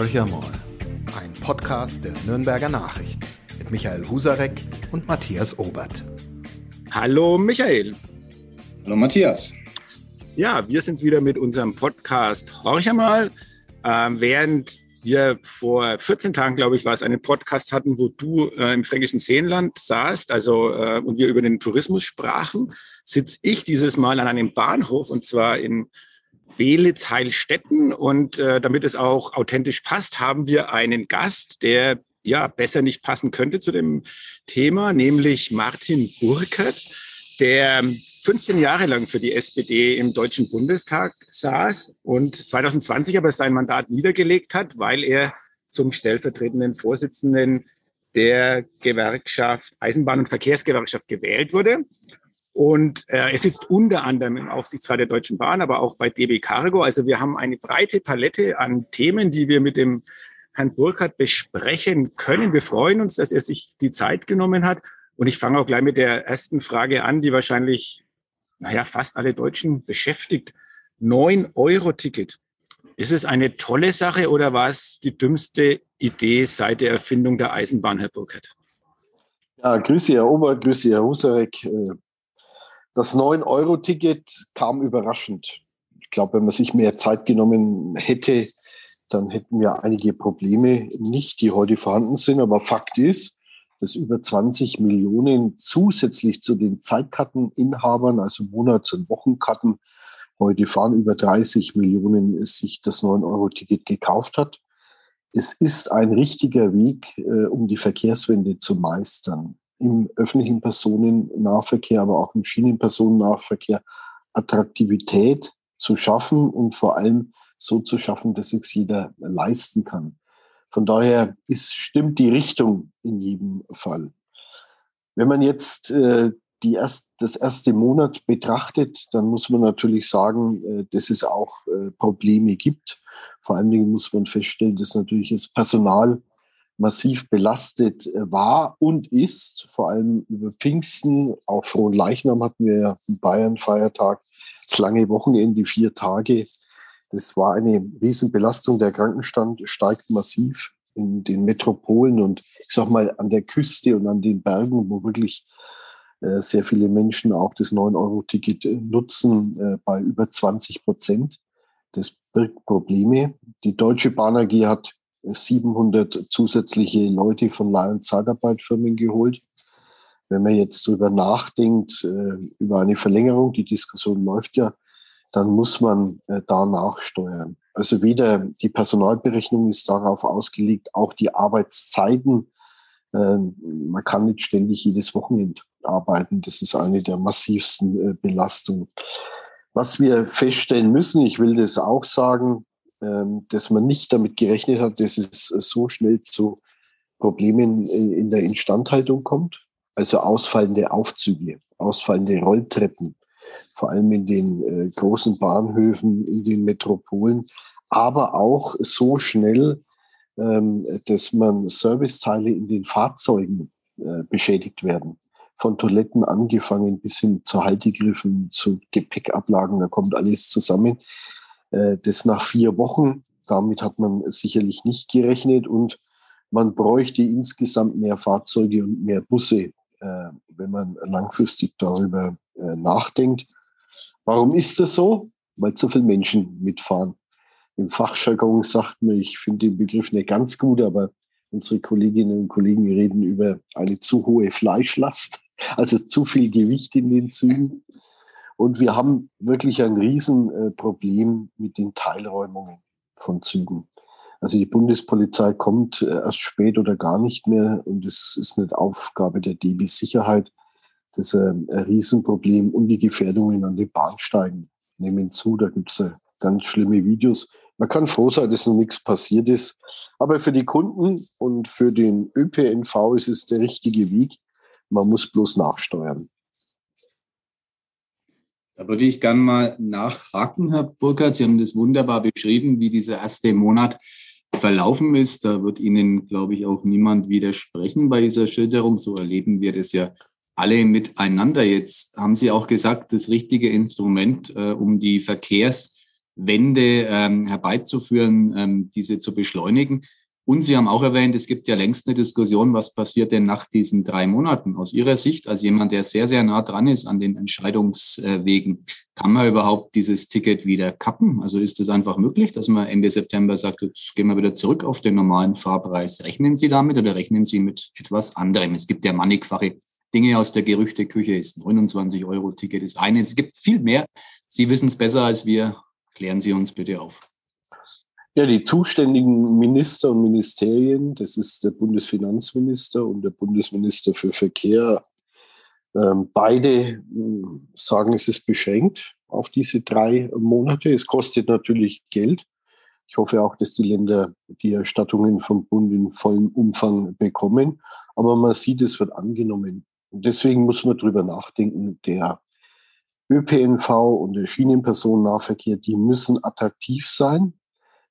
Horchermal, ein Podcast der Nürnberger Nachricht mit Michael Husarek und Matthias Obert. Hallo Michael. Hallo Matthias. Ja, wir sind's wieder mit unserem Podcast Horchermal. Während wir vor 14 Tagen, glaube ich, war es, einen Podcast hatten, wo du im fränkischen Seenland saßt, und wir über den Tourismus sprachen, sitze ich dieses Mal an einem Bahnhof, und zwar in Wälzheilstätten. Und damit es auch authentisch passt, haben wir einen Gast, der ja besser nicht passen könnte zu dem Thema, nämlich Martin Burkert, der 15 Jahre lang für die SPD im Deutschen Bundestag saß und 2020 aber sein Mandat niedergelegt hat, weil er zum stellvertretenden Vorsitzenden der Gewerkschaft Eisenbahn- und Verkehrsgewerkschaft gewählt wurde. Und er sitzt unter anderem im Aufsichtsrat der Deutschen Bahn, aber auch bei DB Cargo. Also wir haben eine breite Palette an Themen, die wir mit dem Herrn Burkert besprechen können. Wir freuen uns, dass er sich die Zeit genommen hat. Und ich fange auch gleich mit der ersten Frage an, die wahrscheinlich fast alle Deutschen beschäftigt. 9-Euro-Ticket. Ist es eine tolle Sache oder war es die dümmste Idee seit der Erfindung der Eisenbahn, Herr Burkert? Ja, grüße Herr Obert, grüße Herr Husarek. Das 9-Euro-Ticket kam überraschend. Ich glaube, wenn man sich mehr Zeit genommen hätte, dann hätten wir einige Probleme nicht, die heute vorhanden sind. Aber Fakt ist, dass über 20 Millionen zusätzlich zu den Zeitkarteninhabern, also Monats- und Wochenkarten, heute fahren, über 30 Millionen sich das 9-Euro-Ticket gekauft hat. Es ist ein richtiger Weg, um die Verkehrswende zu meistern. Im öffentlichen Personennahverkehr, aber auch im Schienenpersonennahverkehr Attraktivität zu schaffen und vor allem so zu schaffen, dass sich jeder leisten kann. Von daher stimmt die Richtung in jedem Fall. Wenn man jetzt das erste Monat betrachtet, dann muss man natürlich sagen, dass es auch Probleme gibt. Vor allen Dingen muss man feststellen, dass natürlich das Personal massiv belastet war und ist, vor allem über Pfingsten, auch Frohen Leichnam hatten wir ja in Bayern Feiertag, das lange Wochenende, 4 Tage. Das war eine Riesenbelastung, der Krankenstand steigt massiv in den Metropolen und ich sag mal an der Küste und an den Bergen, wo wirklich sehr viele Menschen auch das 9-Euro-Ticket nutzen, bei über 20%. Das birgt Probleme. Die Deutsche Bahn AG hat 700 zusätzliche Leute von Leih- und Zeitarbeitfirmen geholt. Wenn man jetzt darüber nachdenkt, über eine Verlängerung, die Diskussion läuft ja, dann muss man da nachsteuern. Also weder die Personalberechnung ist darauf ausgelegt, auch die Arbeitszeiten. Man kann nicht ständig jedes Wochenende arbeiten. Das ist eine der massivsten Belastungen. Was wir feststellen müssen, ich will das auch sagen, dass man nicht damit gerechnet hat, dass es so schnell zu Problemen in der Instandhaltung kommt. Also ausfallende Aufzüge, ausfallende Rolltreppen, vor allem in den großen Bahnhöfen, in den Metropolen, aber auch so schnell, dass man Serviceteile in den Fahrzeugen beschädigt werden. Von Toiletten angefangen bis hin zu Haltegriffen, zu Gepäckablagen, da kommt alles zusammen. Das nach 4 Wochen, damit hat man sicherlich nicht gerechnet und man bräuchte insgesamt mehr Fahrzeuge und mehr Busse, wenn man langfristig darüber nachdenkt. Warum ist das so? Weil zu viele Menschen mitfahren. Im Fachjargon sagt man, ich finde den Begriff nicht ganz gut, aber unsere Kolleginnen und Kollegen reden über eine zu hohe Fleischlast, also zu viel Gewicht in den Zügen. Und wir haben wirklich ein Riesenproblem mit den Teilräumungen von Zügen. Also die Bundespolizei kommt erst spät oder gar nicht mehr und es ist eine Aufgabe der DB Sicherheit. Das ist ein Riesenproblem und die Gefährdungen an den Bahnsteigen nehmen zu. Da gibt es ganz schlimme Videos. Man kann froh sein, dass noch nichts passiert ist. Aber für die Kunden und für den ÖPNV ist es der richtige Weg. Man muss bloß nachsteuern. Da würde ich gerne mal nachhaken, Herr Burkert. Sie haben das wunderbar beschrieben, wie dieser erste Monat verlaufen ist. Da wird Ihnen, glaube ich, auch niemand widersprechen bei dieser Schilderung. So erleben wir das ja alle miteinander. Jetzt haben Sie auch gesagt, das richtige Instrument, um die Verkehrs- Wende herbeizuführen, diese zu beschleunigen. Und Sie haben auch erwähnt, es gibt ja längst eine Diskussion, was passiert denn nach diesen 3 Monaten? Aus Ihrer Sicht, als jemand, der sehr, sehr nah dran ist an den Entscheidungswegen, kann man überhaupt dieses Ticket wieder kappen? Also ist es einfach möglich, dass man Ende September sagt, jetzt gehen wir wieder zurück auf den normalen Fahrpreis. Rechnen Sie damit oder rechnen Sie mit etwas anderem? Es gibt ja mannigfache Dinge aus der Gerüchteküche, ist ein 29-Euro-Ticket, ist eine. Es gibt viel mehr. Sie wissen es besser als wir. Klären Sie uns bitte auf. Ja, die zuständigen Minister und Ministerien, das ist der Bundesfinanzminister und der Bundesminister für Verkehr, beide sagen, es ist beschränkt auf diese 3 Monate. Es kostet natürlich Geld. Ich hoffe auch, dass die Länder die Erstattungen vom Bund in vollem Umfang bekommen. Aber man sieht, es wird angenommen. Und deswegen muss man drüber nachdenken, der ÖPNV und der Schienenpersonennahverkehr, die müssen attraktiv sein.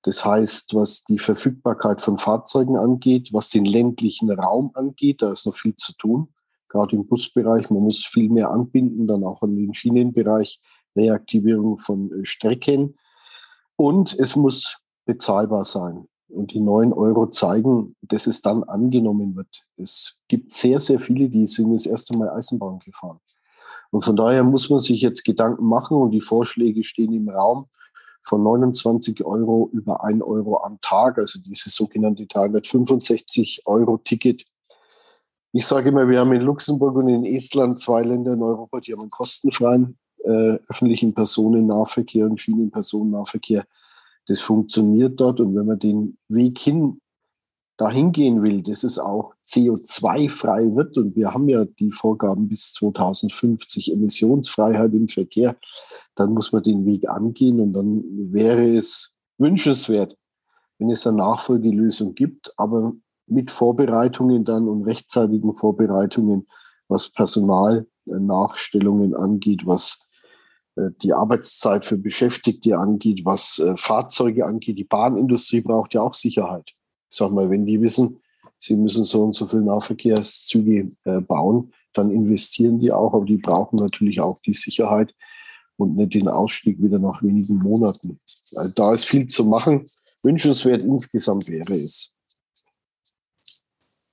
Das heißt, was die Verfügbarkeit von Fahrzeugen angeht, was den ländlichen Raum angeht, da ist noch viel zu tun, gerade im Busbereich. Man muss viel mehr anbinden, dann auch an den Schienenbereich, Reaktivierung von Strecken. Und es muss bezahlbar sein. Und die 9 Euro zeigen, dass es dann angenommen wird. Es gibt sehr, sehr viele, die sind das erste Mal Eisenbahn gefahren. Und von daher muss man sich jetzt Gedanken machen und die Vorschläge stehen im Raum. Von 29 Euro über 1 Euro am Tag, also dieses sogenannte 365-Euro-Ticket. Ich sage immer, wir haben in Luxemburg und in Estland 2 Länder in Europa, die haben einen kostenfreien öffentlichen Personennahverkehr und Schienenpersonennahverkehr. Das funktioniert dort. Und wenn man den Weg dahin gehen will, dass es auch CO2-frei wird, und wir haben ja die Vorgaben bis 2050 Emissionsfreiheit im Verkehr, dann muss man den Weg angehen und dann wäre es wünschenswert, wenn es eine Nachfolgelösung gibt, aber mit Vorbereitungen dann und rechtzeitigen Vorbereitungen, was Personalnachstellungen angeht, was die Arbeitszeit für Beschäftigte angeht, was Fahrzeuge angeht. Die Bahnindustrie braucht ja auch Sicherheit. Ich sage mal, wenn die wissen, sie müssen so und so viele Nahverkehrszüge bauen, dann investieren die auch, aber die brauchen natürlich auch die Sicherheit und nicht den Ausstieg wieder nach wenigen Monaten. Also da ist viel zu machen. Wünschenswert insgesamt wäre es.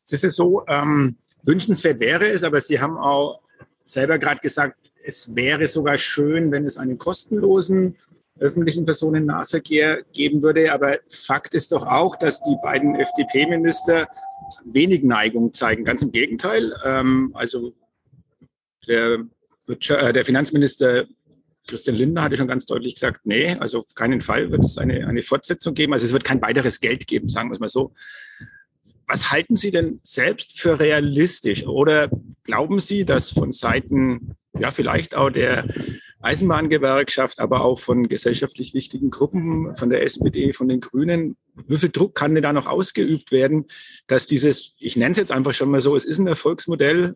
Das ist so, wünschenswert wäre es, aber Sie haben auch selber gerade gesagt, es wäre sogar schön, wenn es einen kostenlosen öffentlichen Personennahverkehr geben würde. Aber Fakt ist doch auch, dass die beiden FDP-Minister wenig Neigung zeigen. Ganz im Gegenteil. Also der Finanzminister Christian Lindner hatte schon ganz deutlich gesagt, nee, also auf keinen Fall wird es eine Fortsetzung geben. Also es wird kein weiteres Geld geben, sagen wir es mal so. Was halten Sie denn selbst für realistisch? Oder glauben Sie, dass von Seiten, ja vielleicht auch der Eisenbahngewerkschaft, aber auch von gesellschaftlich wichtigen Gruppen, von der SPD, von den Grünen, wie viel Druck kann denn da noch ausgeübt werden, dass dieses, ich nenne es jetzt einfach schon mal so, es ist ein Erfolgsmodell,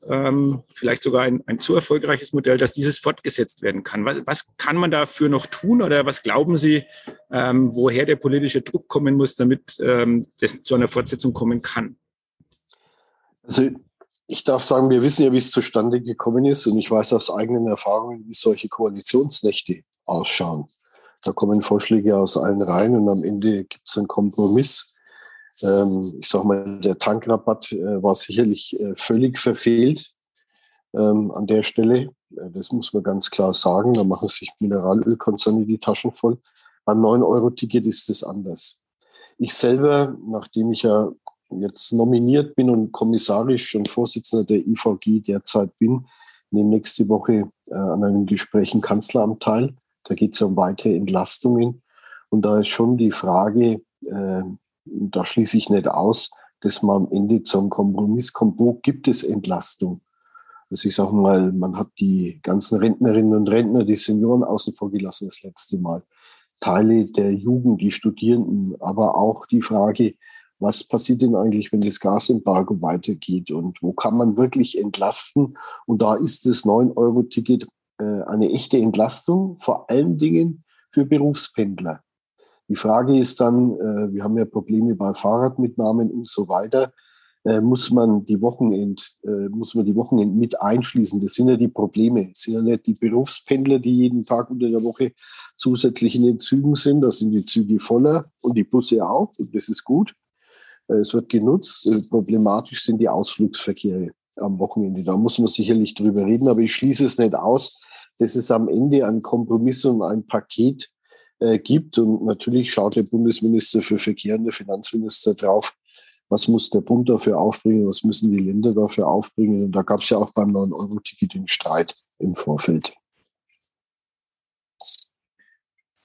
vielleicht sogar ein zu erfolgreiches Modell, dass dieses fortgesetzt werden kann. Was kann man dafür noch tun oder was glauben Sie, woher der politische Druck kommen muss, damit das zu einer Fortsetzung kommen kann? Also ich darf sagen, wir wissen ja, wie es zustande gekommen ist und ich weiß aus eigenen Erfahrungen, wie solche Koalitionsnächte ausschauen. Da kommen Vorschläge aus allen rein und am Ende gibt es einen Kompromiss. Ich sage mal, der Tankrabatt war sicherlich völlig verfehlt an der Stelle. Das muss man ganz klar sagen. Da machen sich Mineralölkonzerne die Taschen voll. Beim 9-Euro-Ticket ist das anders. Ich selber, nachdem ich ja jetzt nominiert bin und kommissarisch und Vorsitzender der IVG derzeit bin, nehme nächste Woche an einem Gespräch im Kanzleramt teil. Da geht es um weitere Entlastungen. Und da ist schon die Frage, da schließe ich nicht aus, dass man am Ende zum Kompromiss kommt, wo gibt es Entlastung? Also ich sage mal, man hat die ganzen Rentnerinnen und Rentner, die Senioren außen vor gelassen das letzte Mal. Teile der Jugend, die Studierenden, aber auch die Frage, was passiert denn eigentlich, wenn das Gasembargo weitergeht und wo kann man wirklich entlasten? Und da ist das 9-Euro-Ticket eine echte Entlastung, vor allen Dingen für Berufspendler. Die Frage ist dann, wir haben ja Probleme bei Fahrradmitnahmen und so weiter. muss man die Wochenenden mit einschließen. Das sind ja die Probleme. Das sind ja nicht die Berufspendler, die jeden Tag unter der Woche zusätzlich in den Zügen sind. Da sind die Züge voller und die Busse auch. Und das ist gut. Es wird genutzt. Problematisch sind die Ausflugsverkehre am Wochenende. Da muss man sicherlich drüber reden. Aber ich schließe es nicht aus, dass es am Ende einen Kompromiss und ein Paket gibt. Und natürlich schaut der Bundesminister für Verkehr und der Finanzminister drauf, was muss der Bund dafür aufbringen, was müssen die Länder dafür aufbringen. Und da gab es ja auch beim 9-Euro-Ticket den Streit im Vorfeld.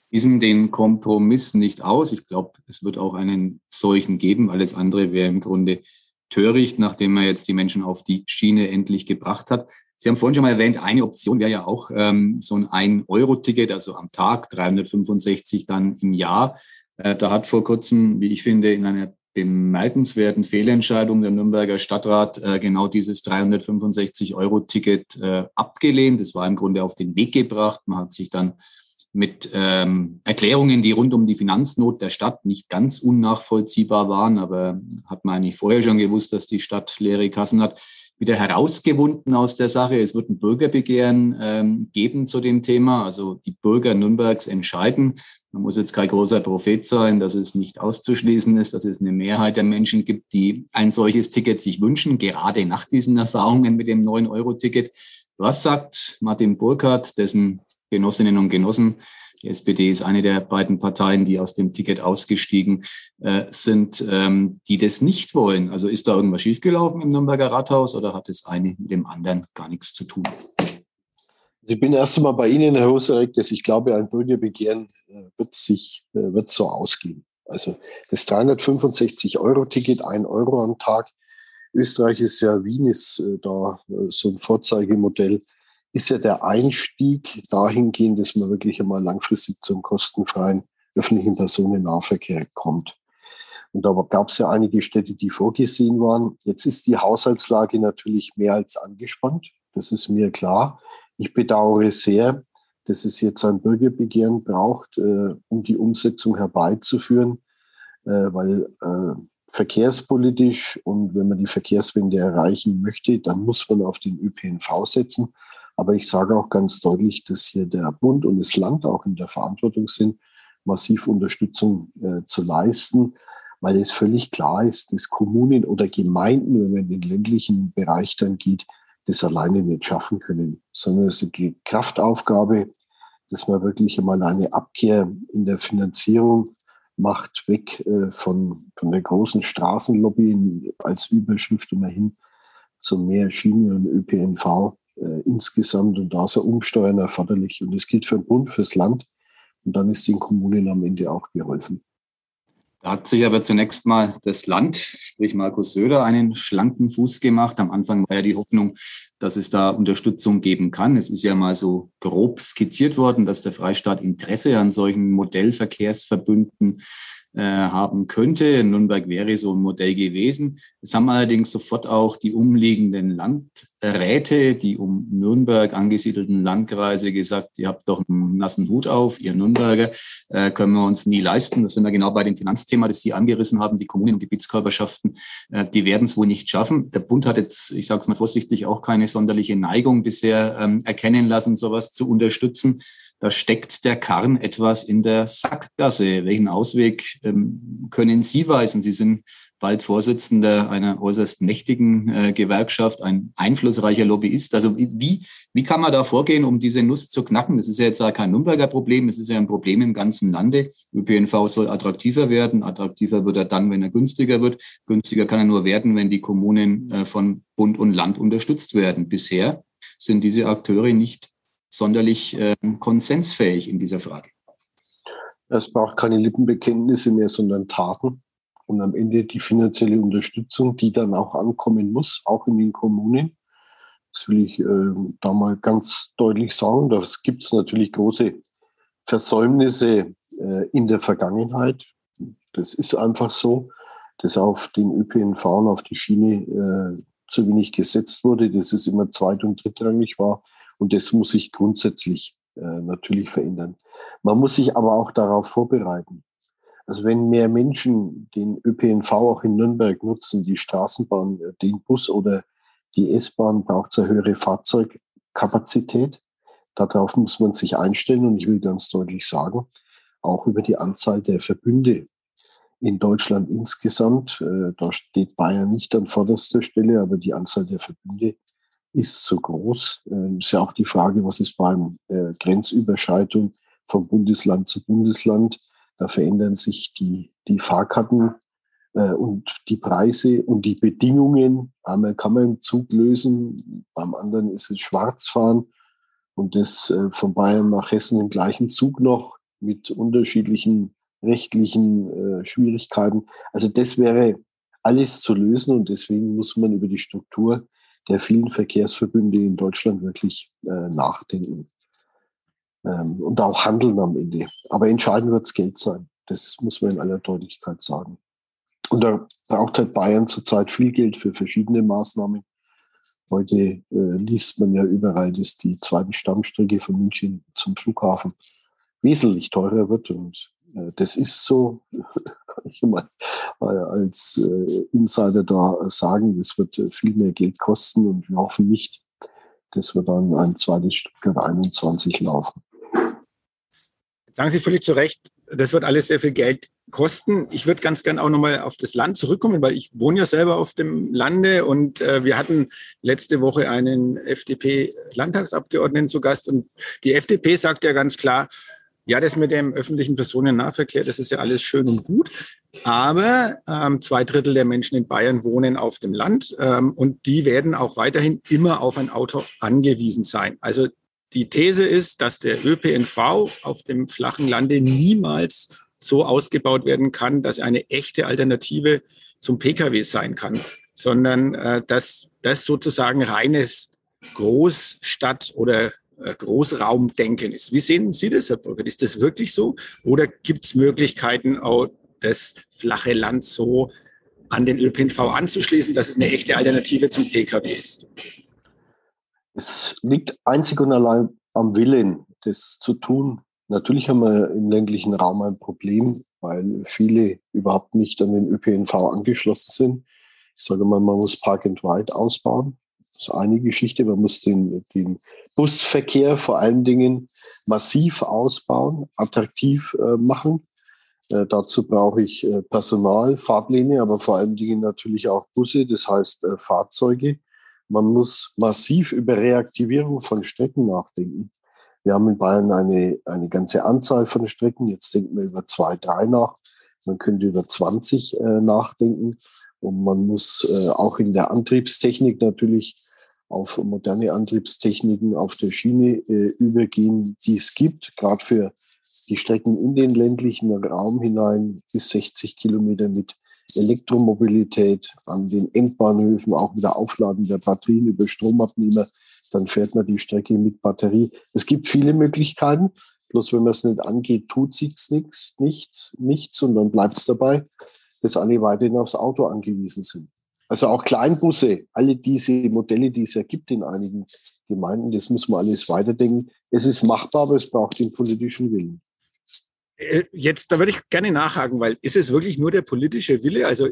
Schließen den Kompromiss nicht aus. Ich glaube, es wird auch einen solchen geben. Alles andere wäre im Grunde töricht, nachdem man jetzt die Menschen auf die Schiene endlich gebracht hat. Sie haben vorhin schon mal erwähnt, eine Option wäre ja auch so ein 1-Euro-Ticket, also am Tag, 365 dann im Jahr. Da hat vor kurzem, wie ich finde, in einer bemerkenswerten Fehlentscheidung der Nürnberger Stadtrat genau dieses 365-Euro-Ticket abgelehnt. Das war im Grunde auf den Weg gebracht. Man hat sich dann mit Erklärungen, die rund um die Finanznot der Stadt nicht ganz unnachvollziehbar waren, aber hat man eigentlich vorher schon gewusst, dass die Stadt leere Kassen hat, wieder herausgewunden aus der Sache. Es wird ein Bürgerbegehren geben zu dem Thema. Also die Bürger Nürnbergs entscheiden. Man muss jetzt kein großer Prophet sein, dass es nicht auszuschließen ist, dass es eine Mehrheit der Menschen gibt, die ein solches Ticket sich wünschen, gerade nach diesen Erfahrungen mit dem 9-Euro-Ticket. Was sagt Martin Burkert, dessen Genossinnen und Genossen, die SPD ist eine der beiden Parteien, die aus dem Ticket ausgestiegen sind, die das nicht wollen. Also ist da irgendwas schiefgelaufen im Nürnberger Rathaus oder hat das eine mit dem anderen gar nichts zu tun? Ich bin erst einmal bei Ihnen, Herr Husarek, dass ich glaube, ein Bürgerbegehren wird so ausgehen. Also das 365-Euro-Ticket, 1 Euro am Tag. Österreich ist ja, Wien ist da so ein Vorzeigemodell. Ist ja der Einstieg dahingehend, dass man wirklich einmal langfristig zum kostenfreien öffentlichen Personennahverkehr kommt. Und da gab es ja einige Städte, die vorgesehen waren. Jetzt ist die Haushaltslage natürlich mehr als angespannt. Das ist mir klar. Ich bedauere sehr, dass es jetzt ein Bürgerbegehren braucht, um die Umsetzung herbeizuführen, weil verkehrspolitisch und wenn man die Verkehrswende erreichen möchte, dann muss man auf den ÖPNV setzen. Aber ich sage auch ganz deutlich, dass hier der Bund und das Land auch in der Verantwortung sind, massiv Unterstützung zu leisten, weil es völlig klar ist, dass Kommunen oder Gemeinden, wenn man in den ländlichen Bereich dann geht, das alleine nicht schaffen können, sondern es ist eine Kraftaufgabe, dass man wirklich einmal eine Abkehr in der Finanzierung macht, weg von der großen Straßenlobby als Überschrift immer hin zu mehr Schiene und ÖPNV. Insgesamt und da ist ein Umsteuern erforderlich. Und das gilt für den Bund, fürs Land. Und dann ist den Kommunen am Ende auch geholfen. Da hat sich aber zunächst mal das Land, sprich Markus Söder, einen schlanken Fuß gemacht. Am Anfang war ja die Hoffnung, dass es da Unterstützung geben kann. Es ist ja mal so grob skizziert worden, dass der Freistaat Interesse an solchen Modellverkehrsverbünden haben könnte. Nürnberg wäre so ein Modell gewesen. Es haben allerdings sofort auch die umliegenden Landräte, die um Nürnberg angesiedelten Landkreise gesagt, ihr habt doch einen nassen Hut auf, ihr Nürnberger, können wir uns nie leisten. Das sind wir genau bei dem Finanzthema, das Sie angerissen haben. Die Kommunen und Gebietskörperschaften, die werden es wohl nicht schaffen. Der Bund hat jetzt, ich sage es mal vorsichtig, auch keine sonderliche Neigung bisher erkennen lassen, sowas zu unterstützen. Da steckt der Karren etwas in der Sackgasse. Welchen Ausweg können Sie weisen? Sie sind bald Vorsitzender einer äußerst mächtigen Gewerkschaft, ein einflussreicher Lobbyist. Also wie kann man da vorgehen, um diese Nuss zu knacken? Das ist ja jetzt auch kein Nürnberger Problem, es ist ja ein Problem im ganzen Lande. ÖPNV soll attraktiver werden. Attraktiver wird er dann, wenn er günstiger wird. Günstiger kann er nur werden, wenn die Kommunen von Bund und Land unterstützt werden. Bisher sind diese Akteure nicht sonderlich konsensfähig in dieser Frage. Es braucht keine Lippenbekenntnisse mehr, sondern Taten. Und am Ende die finanzielle Unterstützung, die dann auch ankommen muss, auch in den Kommunen. Das will ich da mal ganz deutlich sagen. Da gibt es natürlich große Versäumnisse in der Vergangenheit. Das ist einfach so, dass auf den ÖPNV und auf die Schiene zu wenig gesetzt wurde, dass es immer zweit- und drittrangig war. Und das muss sich grundsätzlich natürlich verändern. Man muss sich aber auch darauf vorbereiten. Also wenn mehr Menschen den ÖPNV auch in Nürnberg nutzen, die Straßenbahn, den Bus oder die S-Bahn, braucht es eine höhere Fahrzeugkapazität. Darauf muss man sich einstellen. Und ich will ganz deutlich sagen, auch über die Anzahl der Verbünde in Deutschland insgesamt, da steht Bayern nicht an vorderster Stelle, aber die Anzahl der Verbünde ist zu groß. Ist ja auch die Frage, was ist beim Grenzüberschreitung von Bundesland zu Bundesland. Da verändern sich die Fahrkarten und die Preise und die Bedingungen. Einmal kann man einen Zug lösen, beim anderen ist es Schwarzfahren. Und das von Bayern nach Hessen im gleichen Zug noch mit unterschiedlichen rechtlichen Schwierigkeiten. Also das wäre alles zu lösen und deswegen muss man über die Struktur der vielen Verkehrsverbünde in Deutschland wirklich nachdenken und auch handeln am Ende. Aber entscheidend wird es Geld sein. Das muss man in aller Deutlichkeit sagen. Und da braucht halt Bayern zurzeit viel Geld für verschiedene Maßnahmen. Heute liest man ja überall, dass die zweite Stammstrecke von München zum Flughafen wesentlich teurer wird. Und das ist so, kann ich mal als Insider da sagen, das wird viel mehr Geld kosten und wir hoffen nicht, dass wir dann ein zweites Stuttgart 21 laufen. Sagen Sie völlig zu Recht, das wird alles sehr viel Geld kosten. Ich würde ganz gern auch nochmal auf das Land zurückkommen, weil ich wohne ja selber auf dem Lande und wir hatten letzte Woche einen FDP-Landtagsabgeordneten zu Gast und die FDP sagt ja ganz klar, ja, das mit dem öffentlichen Personennahverkehr, das ist ja alles schön und gut, aber 2/3 der Menschen in Bayern wohnen auf dem Land und die werden auch weiterhin immer auf ein Auto angewiesen sein. Also die These ist, dass der ÖPNV auf dem flachen Lande niemals so ausgebaut werden kann, dass eine echte Alternative zum Pkw sein kann, sondern dass das sozusagen reines Großstadt- oder Großraumdenken ist. Wie sehen Sie das, Herr Burkert? Ist das wirklich so? Oder gibt es Möglichkeiten, auch das flache Land so an den ÖPNV anzuschließen, dass es eine echte Alternative zum Pkw ist? Es liegt einzig und allein am Willen, das zu tun. Natürlich haben wir im ländlichen Raum ein Problem, weil viele überhaupt nicht an den ÖPNV angeschlossen sind. Ich sage mal, man muss Park and Ride ausbauen. Das ist eine Geschichte. Man muss den Busverkehr vor allen Dingen massiv ausbauen, attraktiv machen. Dazu brauche ich Personal, Fahrpläne, aber vor allen Dingen natürlich auch Busse, das heißt Fahrzeuge. Man muss massiv über Reaktivierung von Strecken nachdenken. Wir haben in Bayern eine ganze Anzahl von Strecken. Jetzt denken wir über 2, 3 nach. Man könnte über 20 nachdenken. Und man muss auch in der Antriebstechnik natürlich auf moderne Antriebstechniken auf der Schiene übergehen, die es gibt. Gerade für die Strecken in den ländlichen Raum hinein bis 60 Kilometer mit Elektromobilität an den Endbahnhöfen, auch wieder Aufladen der Batterien über Stromabnehmer. Dann fährt man die Strecke mit Batterie. Es gibt viele Möglichkeiten, bloß wenn man es nicht angeht, tut sich's nichts und dann bleibt es dabei, dass alle weiterhin aufs Auto angewiesen sind. Also auch Kleinbusse, alle diese Modelle, die es ja gibt in einigen Gemeinden, das muss man alles weiterdenken. Es ist machbar, aber es braucht den politischen Willen. Jetzt, da würde ich gerne nachhaken, weil ist es wirklich nur der politische Wille? Also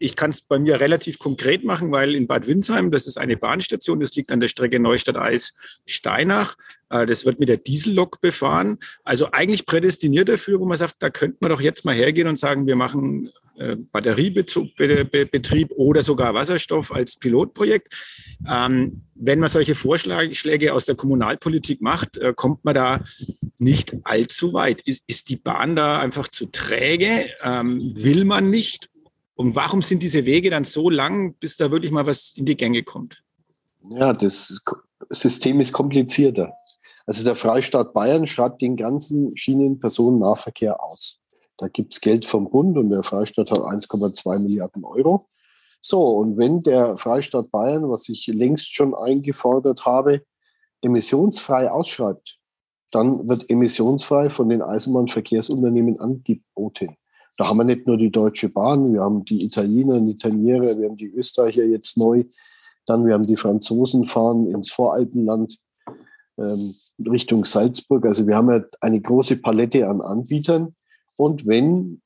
ich kann es bei mir relativ konkret machen, weil in Bad Windsheim, das ist eine Bahnstation, das liegt an der Strecke Neustadt-Eis-Steinach. Das wird mit der Diesellok befahren. Also eigentlich prädestiniert dafür, wo man sagt, da könnte man doch jetzt mal hergehen und sagen, wir machen Batteriebetrieb oder sogar Wasserstoff als Pilotprojekt. Wenn man solche Vorschläge aus der Kommunalpolitik macht, kommt man da nicht allzu weit. Ist die Bahn da einfach zu träge? Will man nicht? Und warum sind diese Wege dann so lang, bis da wirklich mal was in die Gänge kommt? Ja, das System ist komplizierter. Also der Freistaat Bayern schreibt den ganzen Schienenpersonennahverkehr aus. Da gibt es Geld vom Bund und der Freistaat hat 1,2 Milliarden Euro. So, und wenn der Freistaat Bayern, was ich längst schon eingefordert habe, emissionsfrei ausschreibt, dann wird emissionsfrei von den Eisenbahnverkehrsunternehmen angeboten. Da haben wir nicht nur die Deutsche Bahn, wir haben die Italiener, die Italiener, wir haben die Österreicher jetzt neu, dann wir haben die Franzosen fahren ins Voralpenland Richtung Salzburg. Also wir haben ja eine große Palette an Anbietern. Und wenn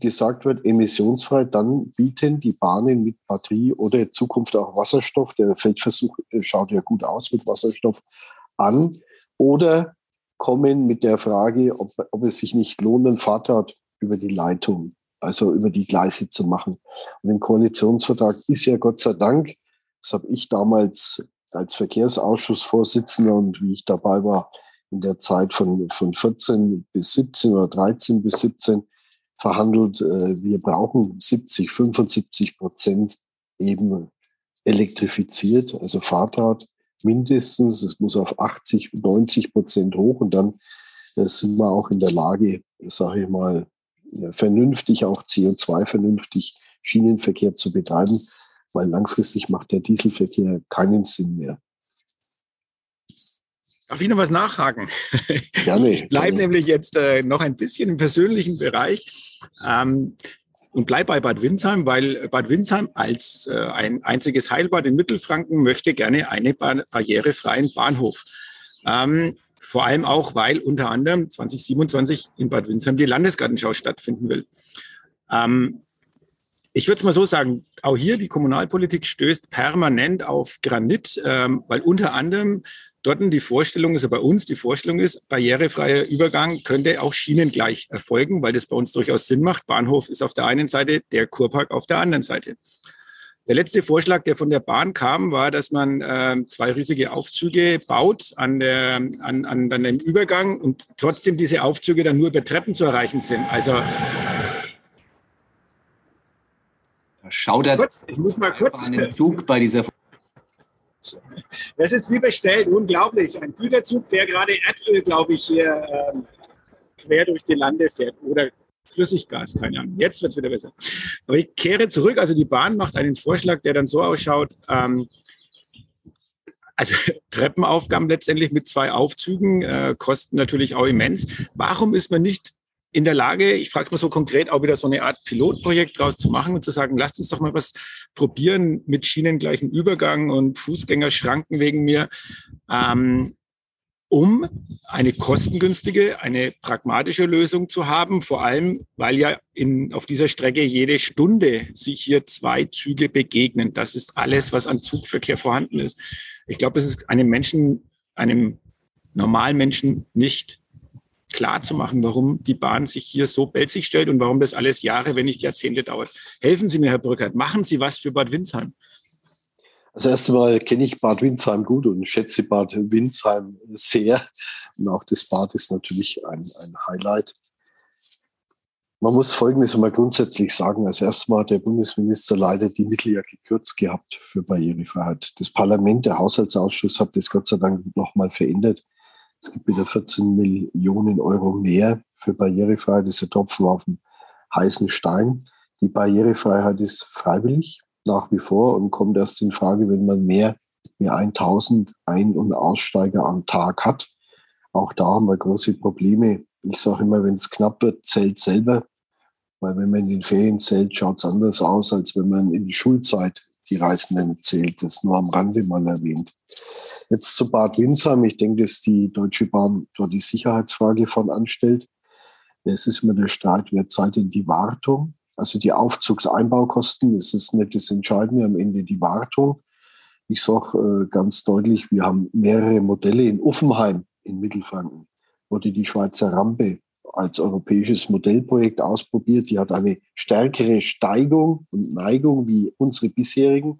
gesagt wird, emissionsfrei, dann bieten die Bahnen mit Batterie oder in Zukunft auch Wasserstoff, der Feldversuch schaut ja gut aus mit Wasserstoff, an, oder kommen mit der Frage, ob es sich nicht lohnt, einen Fahrrad über die Leitung, also über die Gleise zu machen. Und im Koalitionsvertrag ist ja Gott sei Dank, das habe ich damals als Verkehrsausschussvorsitzender und wie ich dabei war, in der Zeit von 14 bis 17 oder 13 bis 17 verhandelt, wir brauchen 70-75% eben elektrifiziert, also Fahrrad mindestens, es muss auf 80-90% hoch und dann sind wir auch in der Lage, sage ich mal, vernünftig, auch CO2 vernünftig Schienenverkehr zu betreiben, weil langfristig macht der Dieselverkehr keinen Sinn mehr. Darf ich noch was nachhaken? Gerne. Ich bleibe nämlich jetzt noch ein bisschen im persönlichen Bereich und bleibe bei Bad Windsheim, weil Bad Windsheim als ein einziges Heilbad in Mittelfranken möchte gerne einen barrierefreien Bahnhof. Vor allem auch, weil unter anderem 2027 in Bad Windsheim die Landesgartenschau stattfinden will. Ich würde es mal so sagen, auch hier die Kommunalpolitik stößt permanent auf Granit, weil unter anderem dort die Vorstellung ist, also bei uns die Vorstellung ist, barrierefreier Übergang könnte auch schienengleich erfolgen, weil das bei uns durchaus Sinn macht. Bahnhof ist auf der einen Seite, der Kurpark auf der anderen Seite. Der letzte Vorschlag, der von der Bahn kam, war, dass man zwei riesige Aufzüge baut an dem Übergang und trotzdem diese Aufzüge dann nur über Treppen zu erreichen sind. Also... Ich muss mal kurz einen Zug bei dieser. Das ist wie bestellt, unglaublich. Ein Güterzug, der gerade Erdöl, glaube ich, hier quer durch die Lande fährt oder Flüssiggas, keine Ahnung. Jetzt wird es wieder besser. Aber ich kehre zurück. Also die Bahn macht einen Vorschlag, der dann so ausschaut. Also Treppenaufgaben letztendlich mit zwei Aufzügen kosten natürlich auch immens. Warum ist man nicht in der Lage, ich frage es mal so konkret, auch wieder so eine Art Pilotprojekt draus zu machen und zu sagen, lasst uns doch mal was probieren mit schienengleichem Übergang und Fußgängerschranken wegen mir, um eine kostengünstige, eine pragmatische Lösung zu haben, vor allem, weil ja auf dieser Strecke jede Stunde sich hier zwei Züge begegnen. Das ist alles, was an Zugverkehr vorhanden ist. Ich glaube, das ist einem normalen Menschen nicht klar zu machen, warum die Bahn sich hier so belzig stellt und warum das alles Jahre, wenn nicht Jahrzehnte dauert. Helfen Sie mir, Herr Burkert, machen Sie was für Bad Windsheim. Also erst einmal kenne ich Bad Windsheim gut und schätze Bad Windsheim sehr. Und auch das Bad ist natürlich ein Highlight. Man muss Folgendes einmal grundsätzlich sagen. Als erstes Mal hat der Bundesminister leider die Mittel ja gekürzt gehabt für Barrierefreiheit. Das Parlament, der Haushaltsausschuss hat das Gott sei Dank nochmal verändert. Es gibt wieder 14 Millionen Euro mehr für Barrierefreiheit. Das ist ein Tropfen auf dem heißen Stein. Die Barrierefreiheit ist freiwillig nach wie vor und kommt erst in Frage, wenn man mehr wie 1000 Ein- und Aussteiger am Tag hat. Auch da haben wir große Probleme. Ich sage immer, wenn es knapp wird, zählt selber. Weil wenn man in den Ferien zählt, schaut es anders aus, als wenn man in der Schulzeit die Reisenden zählt, das nur am Rande mal erwähnt. Jetzt zu Bad Windsheim. Ich denke, dass die Deutsche Bahn dort die Sicherheitsfrage von anstellt. Es ist immer der Streit, wer zahlt denn die Wartung? Also die Aufzugseinbaukosten, das ist nicht das Entscheidende, am Ende die Wartung. Ich sage ganz deutlich, wir haben mehrere Modelle. In Uffenheim in Mittelfranken wurde die Schweizer Rampe als europäisches Modellprojekt ausprobiert. Die hat eine stärkere Steigung und Neigung wie unsere bisherigen.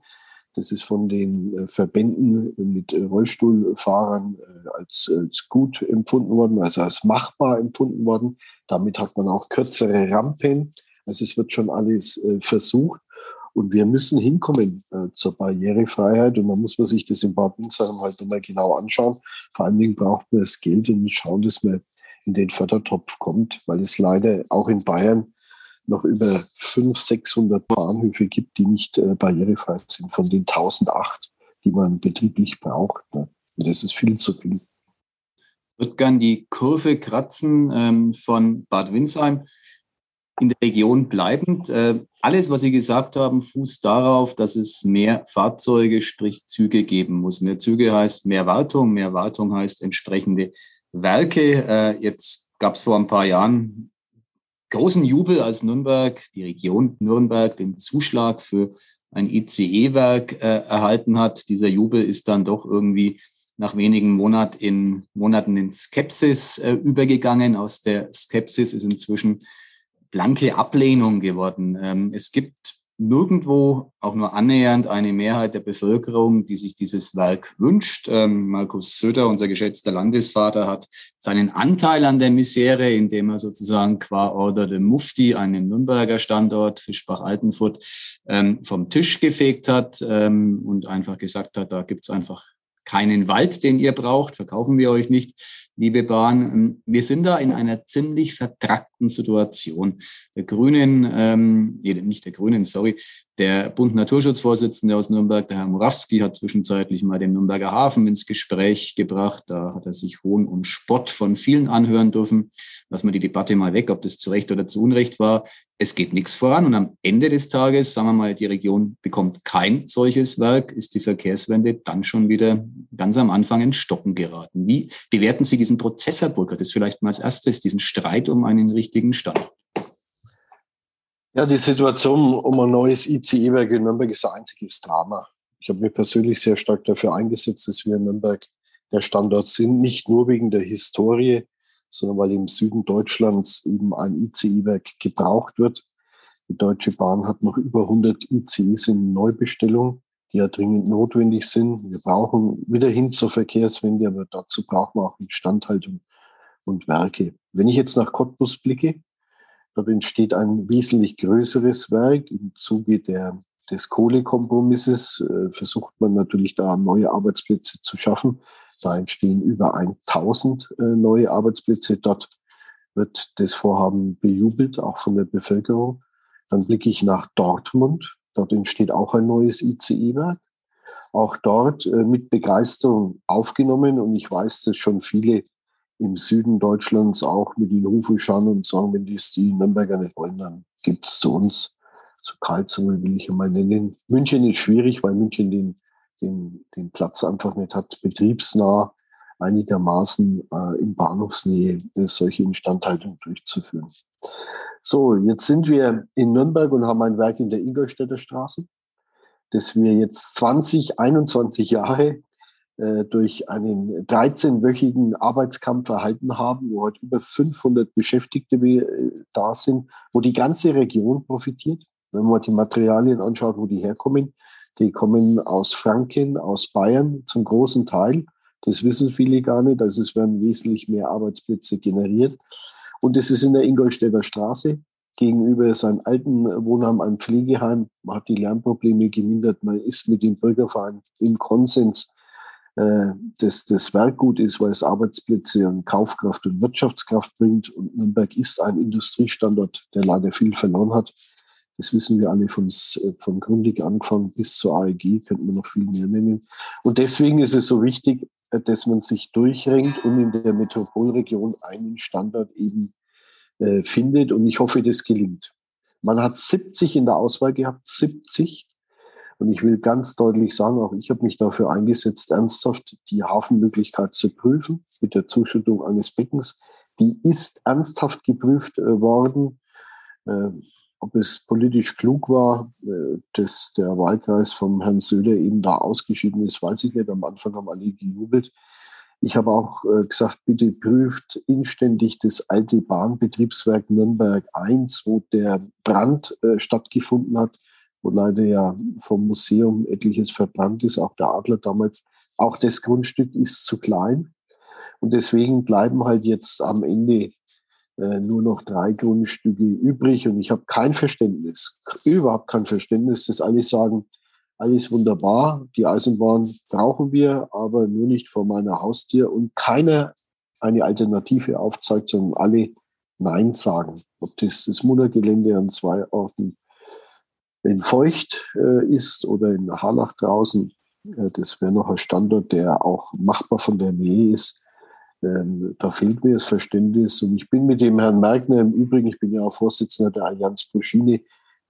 Das ist von den Verbänden mit Rollstuhlfahrern als gut empfunden worden, also als machbar empfunden worden. Damit hat man auch kürzere Rampen. Also es wird schon alles versucht. Und wir müssen hinkommen zur Barrierefreiheit. Und dann muss man sich das in Bad Windsheim halt nochmal genau anschauen. Vor allen Dingen braucht man das Geld und schauen, dass man in den Fördertopf kommt, weil es leider auch in Bayern noch über 500-600 Bahnhöfe gibt, die nicht barrierefrei sind, von den 1008, die man betrieblich braucht. Ne? Und das ist viel zu viel. Ich würde gerne die Kurve kratzen von Bad Windsheim, in der Region bleibend. Alles, was Sie gesagt haben, fußt darauf, dass es mehr Fahrzeuge, sprich Züge geben muss. Mehr Züge heißt mehr Wartung heißt entsprechende Werke. Jetzt gab es vor ein paar Jahren großen Jubel, als Nürnberg, die Region Nürnberg, den Zuschlag für ein ICE-Werk erhalten hat. Dieser Jubel ist dann doch irgendwie nach wenigen Monaten in Skepsis übergegangen. Aus der Skepsis ist inzwischen blanke Ablehnung geworden. Es gibt nirgendwo auch nur annähernd eine Mehrheit der Bevölkerung, die sich dieses Werk wünscht. Markus Söder, unser geschätzter Landesvater, hat seinen Anteil an der Misere, indem er sozusagen qua Order de Mufti einen Nürnberger Standort, Fischbach-Altenfurt, vom Tisch gefegt hat und einfach gesagt hat, da gibt es einfach keinen Wald, den ihr braucht, verkaufen wir euch nicht, liebe Bahn. Wir sind da in einer ziemlich vertrackten Situation. Der Bund-Naturschutzvorsitzende aus Nürnberg, der Herr Morawski, hat zwischenzeitlich mal den Nürnberger Hafen ins Gespräch gebracht. Da hat er sich Hohn und Spott von vielen anhören dürfen. Lassen wir die Debatte mal weg, ob das zu Recht oder zu Unrecht war. Es geht nichts voran und am Ende des Tages, sagen wir mal, die Region bekommt kein solches Werk, ist die Verkehrswende dann schon wieder ganz am Anfang ins Stocken geraten. Wie bewerten Sie diesen Prozess, Herr Burkert? Das ist vielleicht mal als erstes, diesen Streit um einen richtigen Standort. Ja, die Situation um ein neues ICE-Werk in Nürnberg ist ein einziges Drama. Ich habe mich persönlich sehr stark dafür eingesetzt, dass wir in Nürnberg der Standort sind, nicht nur wegen der Historie, sondern weil im Süden Deutschlands eben ein ICE-Werk gebraucht wird. Die Deutsche Bahn hat noch über 100 ICEs in Neubestellung, die ja dringend notwendig sind. Wir brauchen wieder hin zur Verkehrswende, aber dazu brauchen wir auch Instandhaltung und Werke. Wenn ich jetzt nach Cottbus blicke, dort entsteht ein wesentlich größeres Werk. Im Zuge des Kohlekompromisses versucht man natürlich da neue Arbeitsplätze zu schaffen. Da entstehen über 1000 neue Arbeitsplätze. Dort wird das Vorhaben bejubelt, auch von der Bevölkerung. Dann blicke ich nach Dortmund. Dort entsteht auch ein neues ICE-Werk. Auch dort mit Begeisterung aufgenommen. Und ich weiß, dass schon viele im Süden Deutschlands auch mit den Hufen schauen und sagen, wenn die Nürnberger nicht wollen, dann gibt es zu uns. Zu Karlsruhe will ich einmal nennen. München ist schwierig, weil München den Platz einfach nicht hat, betriebsnah einigermaßen in Bahnhofsnähe solche Instandhaltung durchzuführen. So, jetzt sind wir in Nürnberg und haben ein Werk in der Ingolstädter Straße, das wir jetzt 21 Jahre durch einen 13-wöchigen Arbeitskampf erhalten haben, wo heute über 500 Beschäftigte da sind, wo die ganze Region profitiert. Wenn man die Materialien anschaut, wo die herkommen, die kommen aus Franken, aus Bayern zum großen Teil. Das wissen viele gar nicht. Also es werden wesentlich mehr Arbeitsplätze generiert. Und es ist in der Ingolstädter Straße. Gegenüber seinem alten Wohnheim, einem Pflegeheim. Man hat die Lärmprobleme gemindert. Man ist mit dem Bürgerverein im Konsens, dass das Werk gut ist, weil es Arbeitsplätze und Kaufkraft und Wirtschaftskraft bringt. Und Nürnberg ist ein Industriestandort, der leider viel verloren hat. Das wissen wir alle von Grundig angefangen bis zur AEG, könnte man noch viel mehr nennen. Und deswegen ist es so wichtig, dass man sich durchringt und in der Metropolregion einen Standort eben findet. Und ich hoffe, das gelingt. Man hat 70 in der Auswahl gehabt, 70. Und ich will ganz deutlich sagen, auch ich habe mich dafür eingesetzt, ernsthaft die Hafenmöglichkeit zu prüfen mit der Zuschüttung eines Beckens. Die ist ernsthaft geprüft worden. Ob es politisch klug war, dass der Wahlkreis vom Herrn Söder eben da ausgeschieden ist, weiß ich nicht. Am Anfang haben alle gejubelt. Ich habe auch gesagt, bitte prüft inständig das alte Bahnbetriebswerk Nürnberg 1, wo der Brand stattgefunden hat, wo leider ja vom Museum etliches verbrannt ist, auch der Adler damals. Auch das Grundstück ist zu klein. Und deswegen bleiben halt jetzt am Ende nur noch 3 Grundstücke übrig. Und ich habe überhaupt kein Verständnis, dass alle sagen, alles wunderbar, die Eisenbahn brauchen wir, aber nur nicht vor meiner Haustür. Und keiner eine Alternative aufzeigt, sondern alle Nein sagen. Ob das das Muttergelände an 2 Orten in Feucht ist oder in Harlach draußen, das wäre noch ein Standort, der auch machbar von der Nähe ist. Da fehlt mir das Verständnis. Und ich bin mit dem Herrn Mergner im Übrigen, ich bin ja auch Vorsitzender der Allianz pro Schiene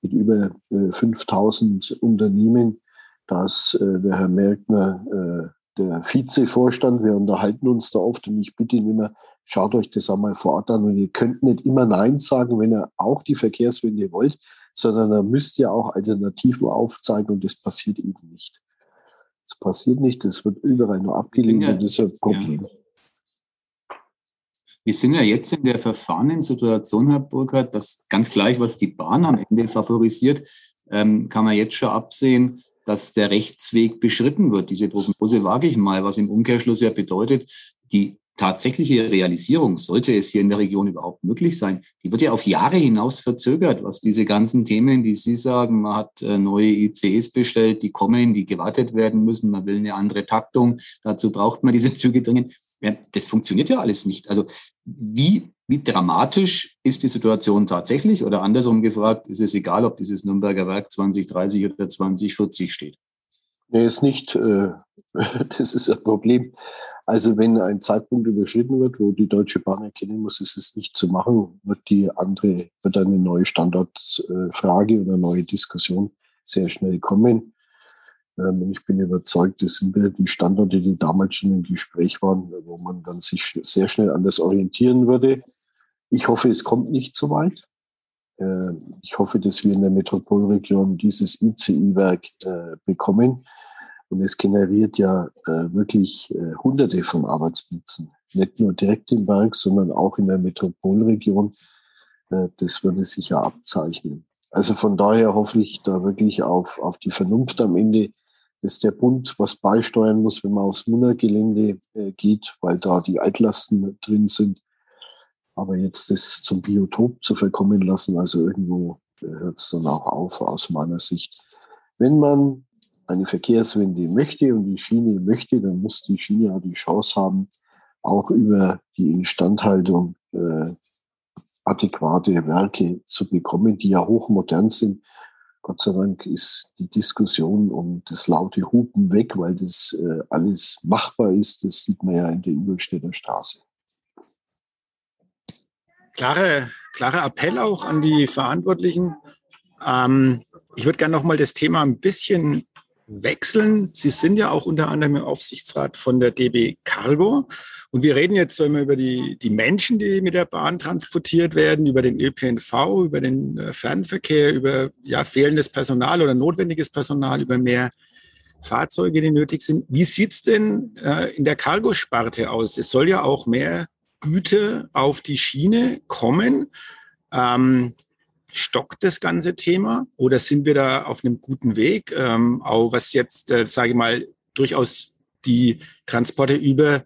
mit über 5000 Unternehmen. Da ist der Herr Mergner der Vizevorstand. Wir unterhalten uns da oft und ich bitte ihn immer, schaut euch das einmal vor Ort an. Und ihr könnt nicht immer Nein sagen, wenn ihr auch die Verkehrswende wollt, sondern da müsst ihr auch Alternativen aufzeigen und das passiert eben nicht. Das passiert nicht, das wird überall nur abgelehnt und das ist ein Problem. Ja. Wir sind ja jetzt in der verfahrenen Situation, Herr Burkert, dass ganz gleich, was die Bahn am Ende favorisiert, kann man jetzt schon absehen, dass der Rechtsweg beschritten wird. Diese Prognose wage ich mal, was im Umkehrschluss ja bedeutet, die tatsächliche Realisierung, sollte es hier in der Region überhaupt möglich sein, die wird ja auf Jahre hinaus verzögert, was diese ganzen Themen, die Sie sagen, man hat neue ICEs bestellt, die kommen, die gewartet werden müssen, man will eine andere Taktung, dazu braucht man diese Züge dringend. Ja, das funktioniert ja alles nicht. Also wie dramatisch ist die Situation tatsächlich? Oder andersrum gefragt, ist es egal, ob dieses Nürnberger Werk 2030 oder 2040 steht? Nee, ist nicht. Das ist ein Problem. Also wenn ein Zeitpunkt überschritten wird, wo die Deutsche Bahn erkennen muss, ist es nicht zu machen, wird eine neue Standortfrage oder neue Diskussion sehr schnell kommen. Ich bin überzeugt, das sind die Standorte, die damals schon im Gespräch waren, wo man dann sich sehr schnell anders orientieren würde. Ich hoffe, es kommt nicht so weit. Ich hoffe, dass wir in der Metropolregion dieses ICE-Werk bekommen. Und es generiert ja wirklich Hunderte von Arbeitsplätzen. Nicht nur direkt im Berg, sondern auch in der Metropolregion. Das würde sich ja abzeichnen. Also von daher hoffe ich da wirklich auf die Vernunft am Ende, dass der Bund was beisteuern muss, wenn man aufs Munnergelände geht, weil da die Altlasten drin sind. Aber jetzt das zum Biotop zu verkommen lassen, also irgendwo hört es dann auch auf, aus meiner Sicht. Wenn man eine Verkehrswende möchte und die Schiene möchte, dann muss die Schiene auch die Chance haben, auch über die Instandhaltung adäquate Werke zu bekommen, die ja hochmodern sind. Gott sei Dank ist die Diskussion um das laute Hupen weg, weil das alles machbar ist. Das sieht man ja in der Ingolstädter Straße. Klarer Appell auch an die Verantwortlichen. Ich würde gerne nochmal das Thema ein bisschen wechseln. Sie sind ja auch unter anderem im Aufsichtsrat von der DB Cargo. Und wir reden jetzt so immer über die Menschen, die mit der Bahn transportiert werden, über den ÖPNV, über den Fernverkehr, über fehlendes Personal oder notwendiges Personal, über mehr Fahrzeuge, die nötig sind. Wie sieht es denn in der Cargo-Sparte aus? Es soll ja auch mehr Güter auf die Schiene kommen. Stockt das ganze Thema oder sind wir da auf einem guten Weg? Auch was jetzt, sage ich mal, durchaus die Transporte über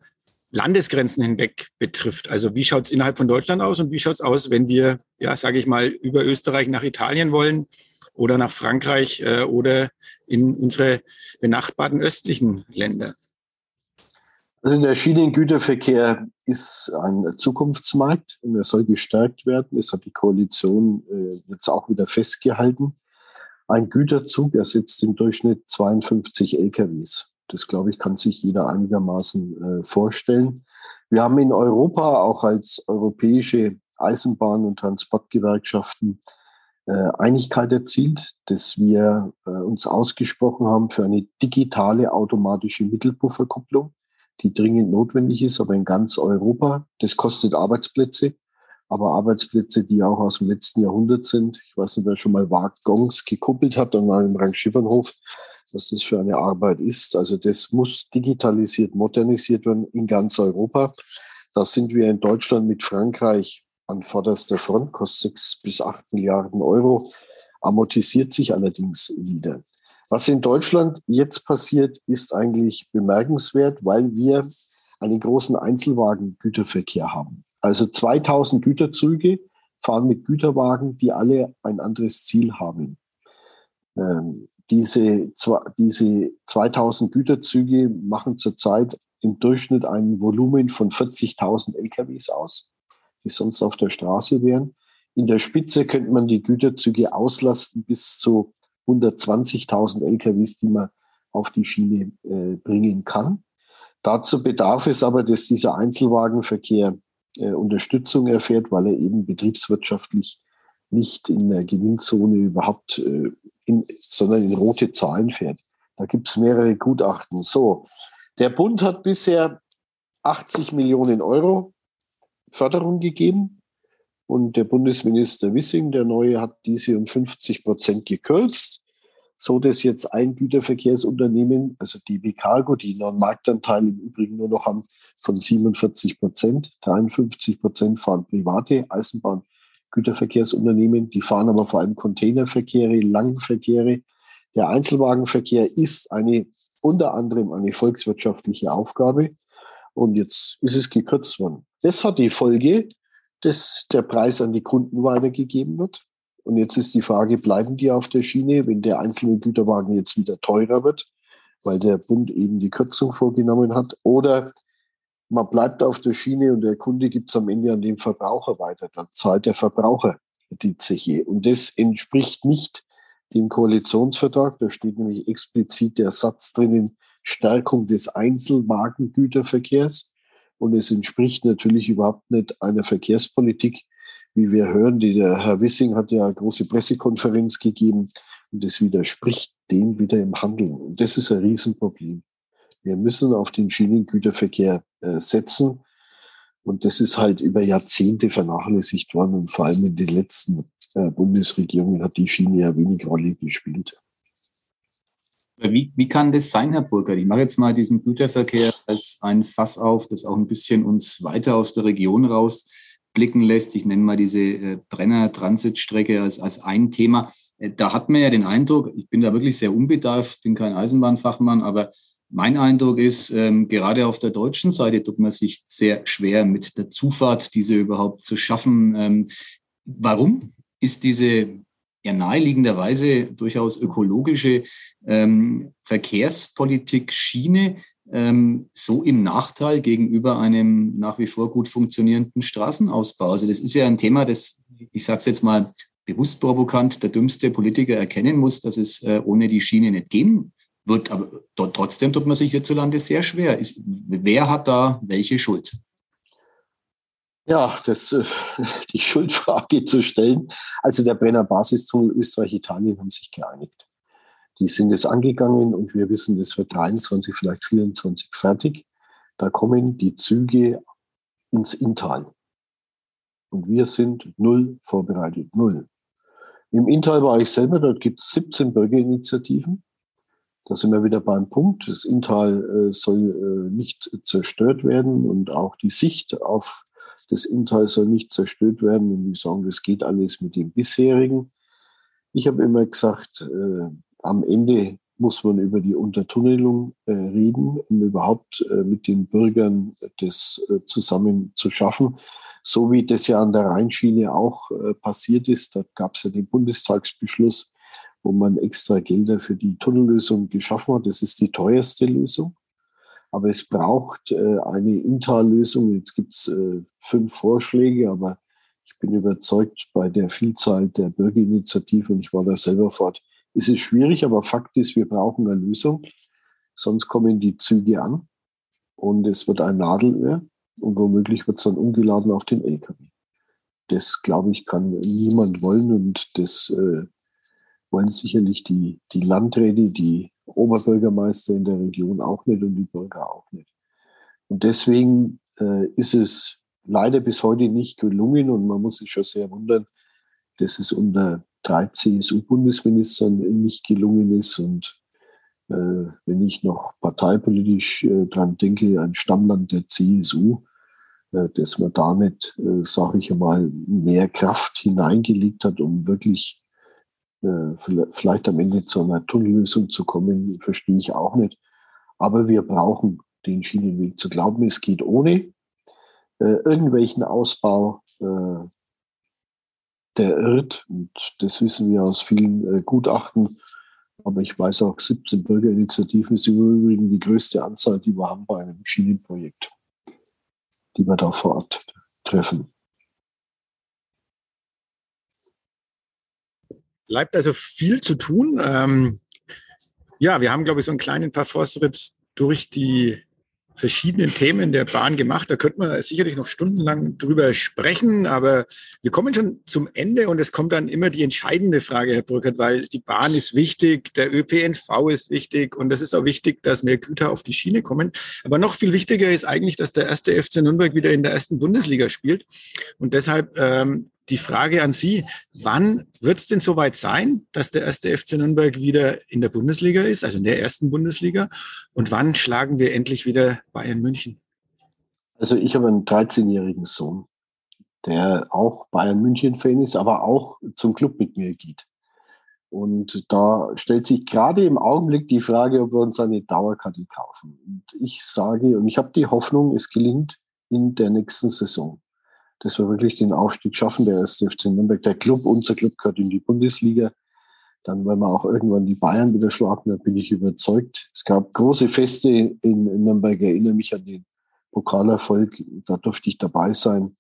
Landesgrenzen hinweg betrifft. Also wie schaut es innerhalb von Deutschland aus und wie schaut es aus, wenn wir, sage ich mal, über Österreich nach Italien wollen oder nach Frankreich oder in unsere benachbarten östlichen Länder? Also der Schienengüterverkehr ist ein Zukunftsmarkt und er soll gestärkt werden. Das hat die Koalition jetzt auch wieder festgehalten. Ein Güterzug ersetzt im Durchschnitt 52 LKWs. Das, glaube ich, kann sich jeder einigermaßen vorstellen. Wir haben in Europa auch als europäische Eisenbahn- und Transportgewerkschaften Einigkeit erzielt, dass wir uns ausgesprochen haben für eine digitale automatische Mittelpufferkupplung, die dringend notwendig ist, aber in ganz Europa. Das kostet Arbeitsplätze, aber Arbeitsplätze, die auch aus dem letzten Jahrhundert sind. Ich weiß nicht, wer schon mal Waggons gekuppelt hat an einem Rangschippenhof, was das für eine Arbeit ist. Also das muss digitalisiert, modernisiert werden in ganz Europa. Da sind wir in Deutschland mit Frankreich an vorderster Front, kostet 6 bis 8 Milliarden €, amortisiert sich allerdings wieder. Was in Deutschland jetzt passiert, ist eigentlich bemerkenswert, weil wir einen großen Einzelwagen-Güterverkehr haben. Also 2000 Güterzüge fahren mit Güterwagen, die alle ein anderes Ziel haben. Diese 2000 Güterzüge machen zurzeit im Durchschnitt ein Volumen von 40.000 LKWs aus, die sonst auf der Straße wären. In der Spitze könnte man die Güterzüge auslasten bis zu 120.000 LKWs, die man auf die Schiene bringen kann. Dazu bedarf es aber, dass dieser Einzelwagenverkehr Unterstützung erfährt, weil er eben betriebswirtschaftlich nicht in der Gewinnzone überhaupt, sondern in rote Zahlen fährt. Da gibt es mehrere Gutachten. So, der Bund hat bisher 80 Millionen Euro Förderung gegeben. Und der Bundesminister Wissing, der Neue, hat diese um 50% gekürzt, so dass jetzt ein Güterverkehrsunternehmen, also DB Cargo, die einen Marktanteil im Übrigen nur noch haben von 47%, 53% fahren private Eisenbahn-Güterverkehrsunternehmen, die fahren aber vor allem Containerverkehre, Langverkehre. Der Einzelwagenverkehr ist unter anderem eine volkswirtschaftliche Aufgabe und jetzt ist es gekürzt worden. Das hat die Folge, dass der Preis an die Kunden weitergegeben wird. Und jetzt ist die Frage, bleiben die auf der Schiene, wenn der einzelne Güterwagen jetzt wieder teurer wird, weil der Bund eben die Kürzung vorgenommen hat, oder man bleibt auf der Schiene und der Kunde gibt es am Ende an den Verbraucher weiter. Dann zahlt der Verbraucher die Zeche. Und das entspricht nicht dem Koalitionsvertrag. Da steht nämlich explizit der Satz drinnen, Stärkung des Einzelwagengüterverkehrs. Und es entspricht natürlich überhaupt nicht einer Verkehrspolitik, wie wir hören. Der Herr Wissing hat ja eine große Pressekonferenz gegeben und es widerspricht dem wieder im Handeln. Und das ist ein Riesenproblem. Wir müssen auf den Schienengüterverkehr setzen und das ist halt über Jahrzehnte vernachlässigt worden und vor allem in den letzten Bundesregierungen hat die Schiene ja wenig Rolle gespielt. Wie kann das sein, Herr Burkert? Ich mache jetzt mal diesen Güterverkehr als ein Fass auf, das auch ein bisschen uns weiter aus der Region raus blicken lässt. Ich nenne mal diese Brenner-Transitstrecke als ein Thema. Da hat man ja den Eindruck, ich bin da wirklich sehr unbedarft, bin kein Eisenbahnfachmann, aber mein Eindruck ist, gerade auf der deutschen Seite tut man sich sehr schwer mit der Zufahrt, diese überhaupt zu schaffen. Warum ist diese ja naheliegenderweise durchaus ökologische Verkehrspolitik Schiene so im Nachteil gegenüber einem nach wie vor gut funktionierenden Straßenausbau? Also das ist ja ein Thema, das, ich sage es jetzt mal bewusst provokant, der dümmste Politiker erkennen muss, dass es ohne die Schiene nicht gehen wird. Aber trotzdem tut man sich hierzulande sehr schwer. Wer hat da welche Schuld? Ja, die Schuldfrage zu stellen. Also der Brenner Basistunnel Österreich, Italien haben sich geeinigt. Die sind es angegangen und wir wissen, das wird 23, vielleicht 24 fertig. Da kommen die Züge ins Inntal. Und wir sind null vorbereitet, null. Im Inntal war ich selber, dort gibt es 17 Bürgerinitiativen. Da sind wir wieder beim Punkt. Das Inntal soll nicht zerstört werden und auch die Sicht auf das Inntal soll nicht zerstört werden. Und die sagen, das geht alles mit dem bisherigen. Ich habe immer gesagt, am Ende muss man über die Untertunnelung reden, um überhaupt mit den Bürgern das zusammen zu schaffen. So wie das ja an der Rheinschiene auch passiert ist. Da gab es ja den Bundestagsbeschluss, wo man extra Gelder für die Tunnellösung geschaffen hat. Das ist die teuerste Lösung. Aber es braucht eine Inntal-Lösung. Jetzt gibt es 5 Vorschläge, aber ich bin überzeugt, bei der Vielzahl der Bürgerinitiativen, und ich war da selber vor Ort, ist es schwierig, aber Fakt ist, wir brauchen eine Lösung. Sonst kommen die Züge an und es wird ein Nadelöhr und womöglich wird es dann umgeladen auf den LKW. Das, glaube ich, kann niemand wollen und das wollen sicherlich die Landräte, die Oberbürgermeister in der Region auch nicht und die Bürger auch nicht. Und deswegen ist es leider bis heute nicht gelungen und man muss sich schon sehr wundern, dass es unter 3 CSU-Bundesministern nicht gelungen ist. Und wenn ich noch parteipolitisch dran denke, ein Stammland der CSU, dass man da nicht, sage ich einmal, mehr Kraft hineingelegt hat, um wirklich vielleicht am Ende zu einer Tunnellösung zu kommen, verstehe ich auch nicht. Aber wir brauchen den Schienenweg zu glauben, es geht ohne irgendwelchen Ausbau der irrt. Und das wissen wir aus vielen Gutachten. Aber ich weiß auch, 17 Bürgerinitiativen ist im Übrigen die größte Anzahl, die wir haben bei einem Schienenprojekt, die wir da vor Ort treffen. Bleibt also viel zu tun. Ja, wir haben, glaube ich, so einen kleinen Parforce-Ritt durch die verschiedenen Themen der Bahn gemacht. Da könnte man sicherlich noch stundenlang drüber sprechen, aber wir kommen schon zum Ende und es kommt dann immer die entscheidende Frage, Herr Burkert, weil die Bahn ist wichtig, der ÖPNV ist wichtig und es ist auch wichtig, dass mehr Güter auf die Schiene kommen. Aber noch viel wichtiger ist eigentlich, dass der 1. FC Nürnberg wieder in der ersten Bundesliga spielt und deshalb die Frage an Sie, wann wird es denn soweit sein, dass der 1. FC Nürnberg wieder in der Bundesliga ist, also in der ersten Bundesliga? Und wann schlagen wir endlich wieder Bayern München? Also ich habe einen 13-jährigen Sohn, der auch Bayern München-Fan ist, aber auch zum Club mit mir geht. Und da stellt sich gerade im Augenblick die Frage, ob wir uns eine Dauerkarte kaufen. Und ich sage, und ich habe die Hoffnung, es gelingt in der nächsten Saison, dass wir wirklich den Aufstieg schaffen, der 1. FC Nürnberg, der Club, unser Club gehört in die Bundesliga. Dann wollen wir auch irgendwann die Bayern wieder schlagen, da bin ich überzeugt. Es gab große Feste in Nürnberg, ich erinnere mich an den Pokalerfolg, da durfte ich dabei sein.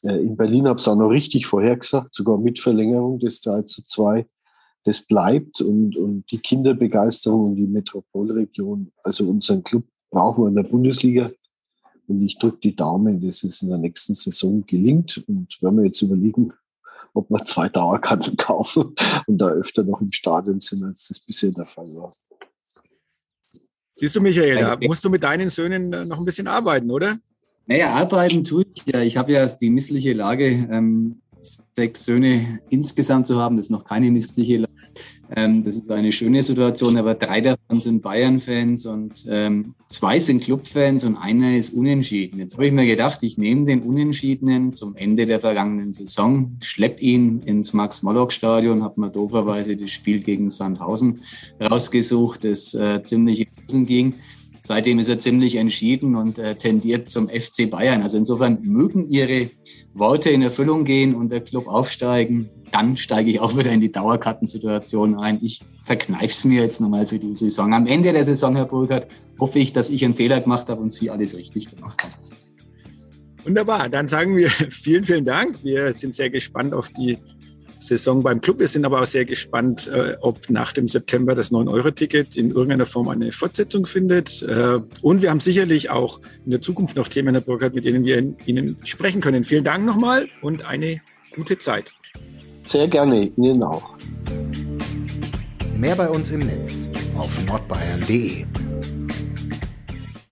In Berlin habe ich es auch noch richtig vorhergesagt, sogar mit Verlängerung des 3:2. Das bleibt und die Kinderbegeisterung und die Metropolregion, also unseren Club, brauchen wir in der Bundesliga. Und ich drücke die Daumen, dass es in der nächsten Saison gelingt. Und wenn wir jetzt überlegen, ob wir 2 Dauerkarten kaufen und da öfter noch im Stadion sind, als das bisher der Fall war. Siehst du, Michael, da musst du mit deinen Söhnen noch ein bisschen arbeiten, oder? Naja, arbeiten tue ich ja. Ich habe ja die missliche Lage, 6 Söhne insgesamt zu haben. Das ist noch keine missliche Lage. Das ist eine schöne Situation, aber 3 davon sind Bayern-Fans und 2 sind Club-Fans und einer ist unentschieden. Jetzt habe ich mir gedacht, ich nehme den Unentschiedenen zum Ende der vergangenen Saison, schleppe ihn ins Max-Mollock-Stadion, habe mir dooferweise das Spiel gegen Sandhausen rausgesucht, das ziemlich in Hosen ging. Seitdem ist er ziemlich entschieden und tendiert zum FC Bayern. Also insofern mögen Ihre Worte in Erfüllung gehen und der Club aufsteigen. Dann steige ich auch wieder in die Dauerkartensituation ein. Ich verkneife es mir jetzt nochmal für die Saison. Am Ende der Saison, Herr Burkert, hoffe ich, dass ich einen Fehler gemacht habe und Sie alles richtig gemacht haben. Wunderbar, dann sagen wir vielen, vielen Dank. Wir sind sehr gespannt auf die Saison beim Club. Wir sind aber auch sehr gespannt, ob nach dem September das 9-Euro-Ticket in irgendeiner Form eine Fortsetzung findet. Und wir haben sicherlich auch in der Zukunft noch Themen, Herr Burkert, mit denen wir Ihnen sprechen können. Vielen Dank nochmal und eine gute Zeit. Sehr gerne, Ihnen auch. Mehr bei uns im Netz auf nordbayern.de